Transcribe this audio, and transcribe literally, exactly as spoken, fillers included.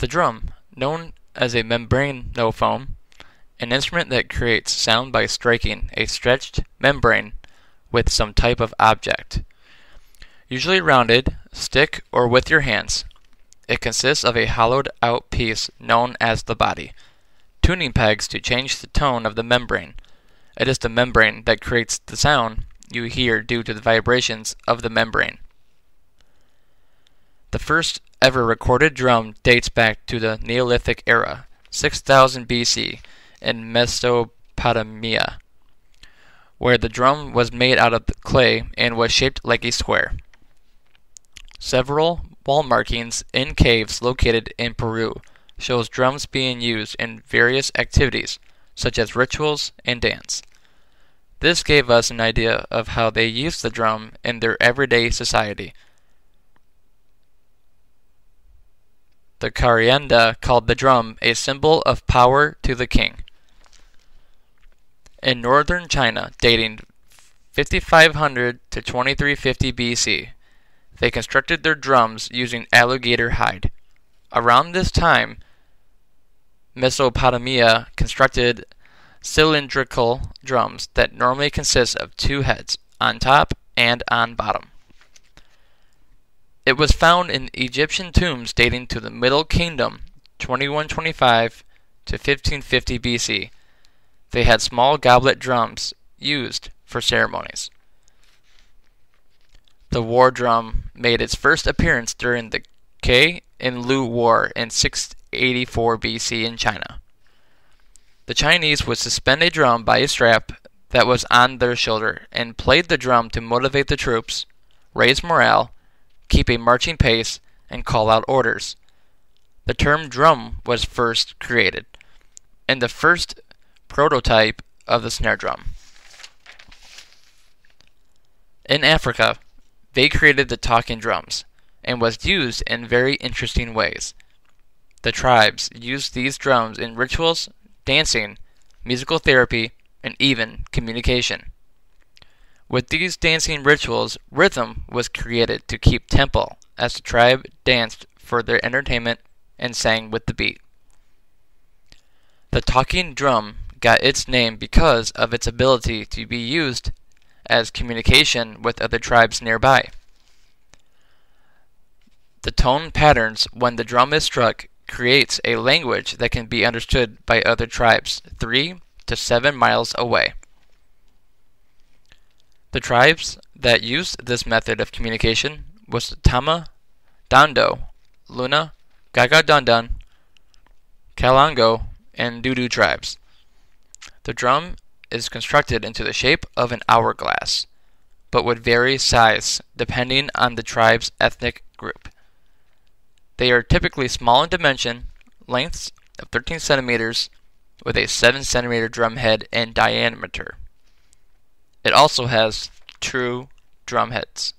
The drum, known as a membranophone, an instrument that creates sound by striking a stretched membrane with some type of object, usually rounded, stick, or with your hands. It consists of a hollowed-out piece known as the body, tuning pegs to change the tone of the membrane. It is the membrane that creates the sound you hear due to the vibrations of the membrane. The first ever recorded drum dates back to the Neolithic era, six thousand B C, in Mesopotamia, where the drum was made out of clay and was shaped like a square. Several wall markings in caves located in Peru shows drums being used in various activities, such as rituals and dance. This gave us an idea of how they used the drum in their everyday society. The Karienda called the drum a symbol of power to the king. In northern China, dating fifty-five hundred to twenty-three fifty B C, they constructed their drums using alligator hide. Around this time, Mesopotamia constructed cylindrical drums that normally consist of two heads, on top and on bottom. It was found in Egyptian tombs dating to the Middle Kingdom, twenty-one twenty-five to fifteen fifty B C. They had small goblet drums used for ceremonies. The war drum made its first appearance during the K and Lu War in six eighty-four B C in China. The Chinese would suspend a drum by a strap that was on their shoulder and played the drum to motivate the troops, raise morale, keep a marching pace, and call out orders. The term drum was first created, and the first prototype of the snare drum. In Africa, they created the talking drums, and was used in very interesting ways. The tribes used these drums in rituals, dancing, musical therapy, and even communication. With these dancing rituals, rhythm was created to keep tempo as the tribe danced for their entertainment and sang with the beat. The talking drum got its name because of its ability to be used as communication with other tribes nearby. The tone patterns when the drum is struck creates a language that can be understood by other tribes three to seven miles away. The tribes that used this method of communication was the Tama, Dondo, Luna, Gaga Dandan, Kalango, and Dudu tribes. The drum is constructed into the shape of an hourglass, but would vary size depending on the tribe's ethnic group. They are typically small in dimension, lengths of thirteen centimeters, with a seven centimeter drum head in diameter. It also has two drum heads.